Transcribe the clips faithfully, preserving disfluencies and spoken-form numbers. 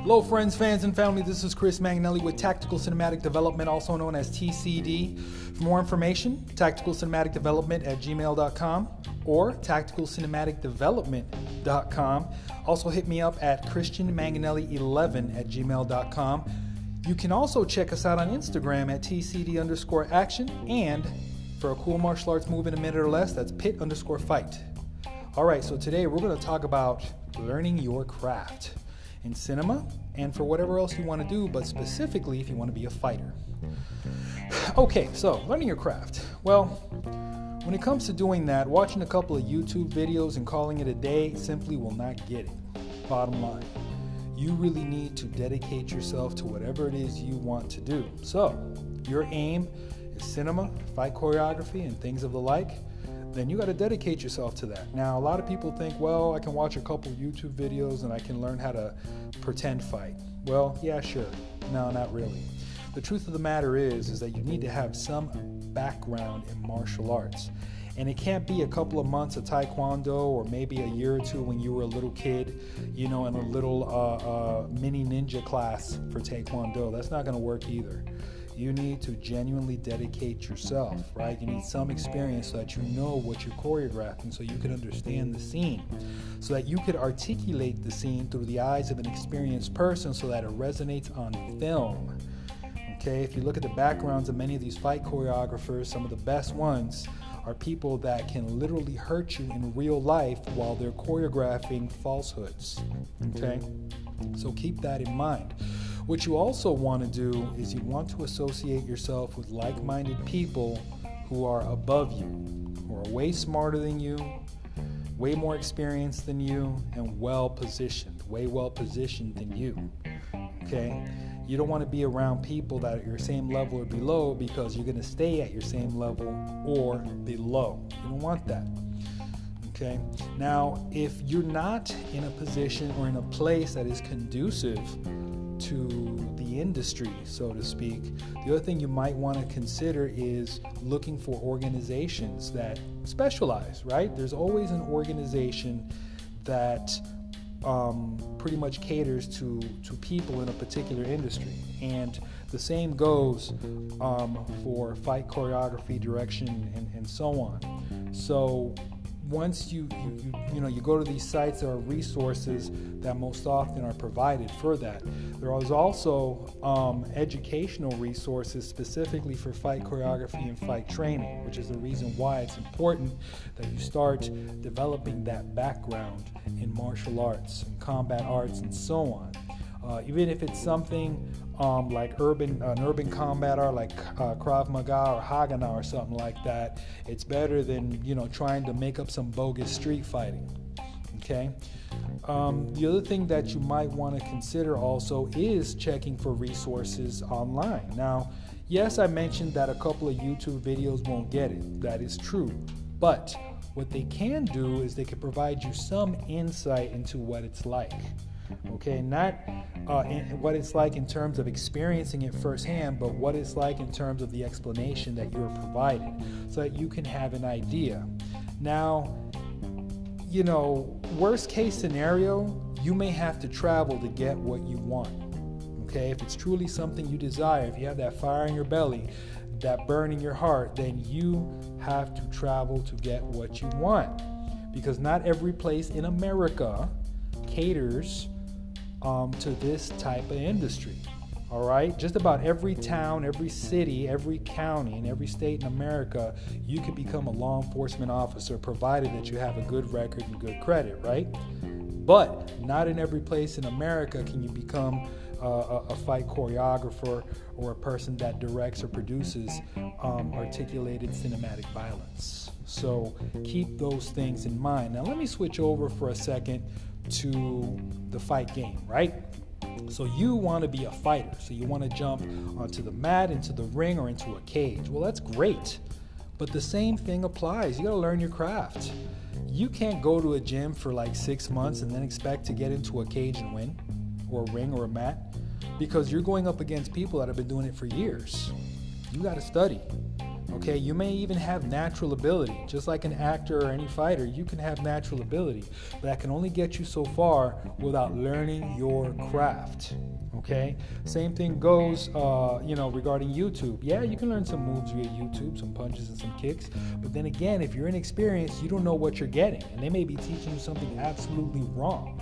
Hello friends, fans, and family. This is Chris Manganelli with Tactical Cinematic Development, also known as T C D. For more information, tactical cinematic development at gmail dot com or tactical cinematic development dot com. Also hit me up at christian manganelli eleven at gmail dot com. You can also check us out on Instagram at T C D underscore action, and for a cool martial arts move in a minute or less, that's pit underscore fight. Alright, so today we're going to talk about learning your craft in cinema and for whatever else you want to do, but specifically if you want to be a fighter. Okay, so learning your craft. Well, when it comes to doing that, watching a couple of YouTube videos and calling it a day simply will not get it. Bottom line, you really need to dedicate yourself to whatever it is you want to do. So, your aim is cinema, fight choreography, and things of the like. Then you got to dedicate yourself to that. Now, a lot of people think, well, I can watch a couple YouTube videos and I can learn how to pretend fight. Well, yeah, sure. No, not really. The truth of the matter is, is that you need to have some background in martial arts. And it can't be a couple of months of Taekwondo or maybe a year or two when you were a little kid, you know, in a little uh, uh, mini ninja class for Taekwondo. That's not going to work either. You need to genuinely dedicate yourself, right? You need some experience so that you know what you're choreographing, so you can understand the scene, so that you could articulate the scene through the eyes of an experienced person so that it resonates on film, okay? If you look at the backgrounds of many of these fight choreographers, some of the best ones are people that can literally hurt you in real life while they're choreographing falsehoods, okay? So keep that in mind. What you also want to do is you want to associate yourself with like-minded people who are above you, who are way smarter than you, way more experienced than you, and well-positioned, way well-positioned than you, okay? You don't want to be around people that are at your same level or below, because you're going to stay at your same level or below. You don't want that. Okay. Now, if you're not in a position or in a place that is conducive to the industry, so to speak, the other thing you might want to consider is looking for organizations that specialize, right? There's always an organization that um, pretty much caters to, to people in a particular industry. And the same goes um, for fight choreography, direction, and, and so on. So once you, you, you, you know, you go to these sites, there are resources that most often are provided for that. There is also um, educational resources specifically for fight choreography and fight training, which is the reason why it's important that you start developing that background in martial arts and combat arts and so on. Uh, even if it's something um, like urban, an urban combat art, like uh, Krav Maga or Haganah or something like that, it's better than, you know, trying to make up some bogus street fighting, okay? Um, the other thing that you might want to consider also is checking for resources online. Now, yes, I mentioned that a couple of YouTube videos won't get it. That is true. But what they can do is they can provide you some insight into what it's like. Okay, not uh, in, what it's like in terms of experiencing it firsthand, but what it's like in terms of the explanation that you're provided, so that you can have an idea. Now, you know, worst case scenario, you may have to travel to get what you want. Okay, if it's truly something you desire, if you have that fire in your belly, that burn in your heart, then you have to travel to get what you want, because not every place in America caters Um, to this type of industry, all right? Just about every town, every city, every county, and every state in America, you could become a law enforcement officer, provided that you have a good record and good credit, right? But not in every place in America can you become uh, a, a fight choreographer or a person that directs or produces um, articulated cinematic violence. So keep those things in mind. Now let me switch over for a second to the fight game, right? So you want to be a fighter, so you want to jump onto the mat, into the ring, or into a cage. Well, that's great, but the same thing applies. You got to learn your craft. You can't go to a gym for like six months and then expect to get into a cage and win, or a ring, or a mat, because you're going up against people that have been doing it for years. You got to study. Okay, you may even have natural ability. Just like an actor or any fighter, you can have natural ability, but that can only get you so far without learning your craft. Okay, same thing goes, uh, you know, regarding YouTube. Yeah, you can learn some moves via YouTube, some punches and some kicks, but then again, if you're inexperienced, you don't know what you're getting, and they may be teaching you something absolutely wrong.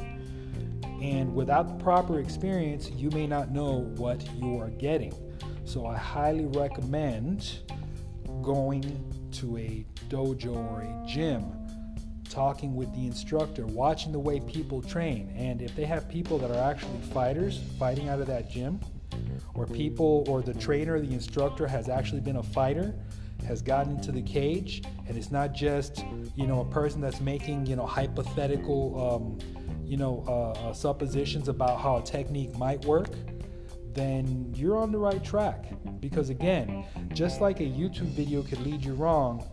And without the proper experience, you may not know what you are getting. So I highly recommend going to a dojo or a gym, talking with the instructor, watching the way people train. And if they have people that are actually fighters fighting out of that gym, or people, or the trainer, the instructor has actually been a fighter, has gotten into the cage, and it's not just, you know, a person that's making, you know, hypothetical um, you know, uh, uh, suppositions about how a technique might work, then you're on the right track. Because again, just like a YouTube video could lead you wrong,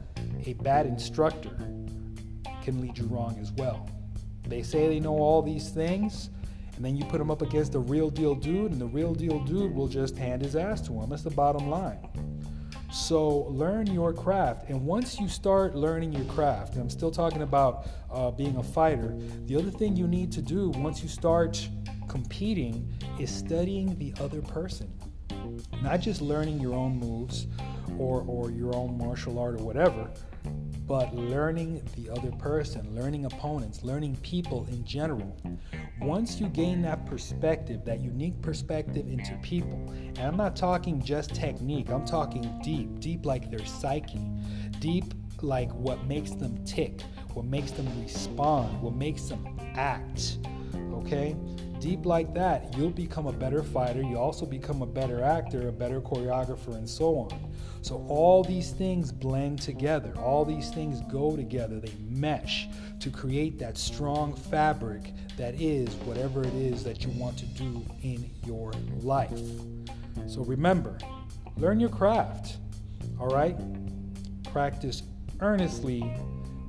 a bad instructor can lead you wrong as well. They say they know all these things, and then you put them up against the real deal dude, and the real deal dude will just hand his ass to him. That's the bottom line. So learn your craft, and once you start learning your craft, and I'm still talking about uh, being a fighter, the other thing you need to do once you start competing is studying the other person. Not just learning your own moves or, or your own martial art or whatever, but learning the other person, learning opponents, learning people in general. Once you gain that perspective, that unique perspective into people, and I'm not talking just technique, I'm talking deep, deep like their psyche, deep like what makes them tick, what makes them respond, what makes them act, okay? Deep like that, you'll become a better fighter, you also become a better actor, a better choreographer, and so on. So all these things blend together, all these things go together, they mesh to create that strong fabric that is whatever it is that you want to do in your life. So remember, learn your craft, all right? Practice earnestly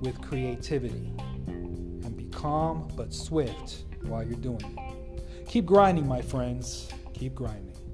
with creativity, and be calm but swift while you're doing it. Keep grinding, my friends. Keep grinding.